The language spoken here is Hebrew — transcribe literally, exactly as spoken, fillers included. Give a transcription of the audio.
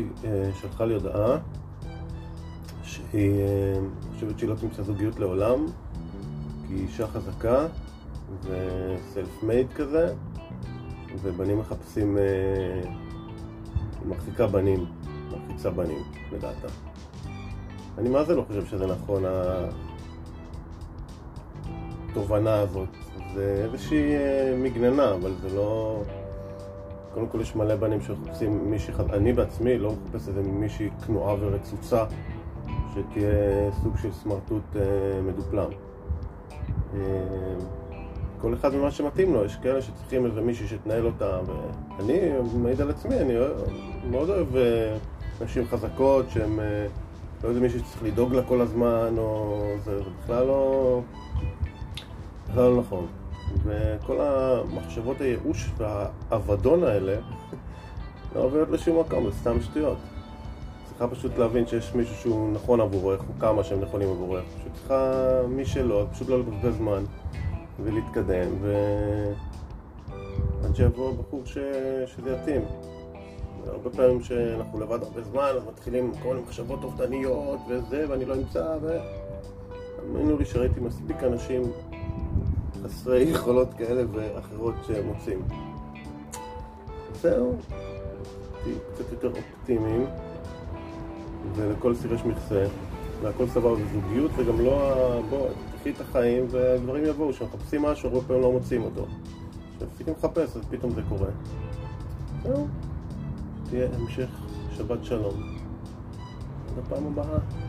מישהי שלחה לי הודעה שהיא חושבת שהיא לא תמצא זוגיות לעולם, כי היא אישה חזקה וסלף מייד כזה, ובנים מחפשים, היא מחזיקה בנים, מחזיקה בנים, לדעתה. אני מה זה לא חושב שזה נכון, התובנה הזאת. זה איזושהי מגננה, אבל זה לא... קודם כל יש מלא בנים שחופשים מישהי חזקה, אני בעצמי לא מחפש איזה מישהי כנועה ורצוצה שתהיה סוג של סמרטוט מדופלם. כל אחד ממה שמתאים לו, יש כאלה שצריכים איזה מישהי שתנהל אותה, ואני מעיד על עצמי, אני מאוד אוהב נשים חזקות שהן לא איזה מישהי שצריך לדאוג לה כל הזמן, או זה בכלל לא... בכלל לא נכון. וכל המחשבות הייאוש והאבדון האלה לא עוברות לשום מקום, זה סתם שטויות. צריכה פשוט להבין שיש מישהו שהוא נכון עבורך, או כמה שהם נכונים עבורך. פשוט צריכה מי שלא, פשוט לא לבזבז זמן ולהתקדם, ועד שיבוא בחור ש... שזה יתאים. הרבה פעמים שאנחנו לבד הרבה זמן, אז מתחילים כל מיני מחשבות אובדניות וזה, ואני לא אמצא, ו... אמרנו לי שראיתי מספיק אנשים חסרי יכולות כאלה ואחרות שהם מוצאים. זהו, הייתי קצת יותר אופטימיים, ולכל סיר יש מכסה, והכל סבבה בזוגיות, וגם לא... בוא, תחי את החיים ודברים יבואו, שמחפשים משהו, הרבה פעמים לא מוצאים אותו. כשמפסיקים לחפש, אז פתאום זה קורה. זהו, תהיה המשך שבת שלום. עד הפעם הבאה.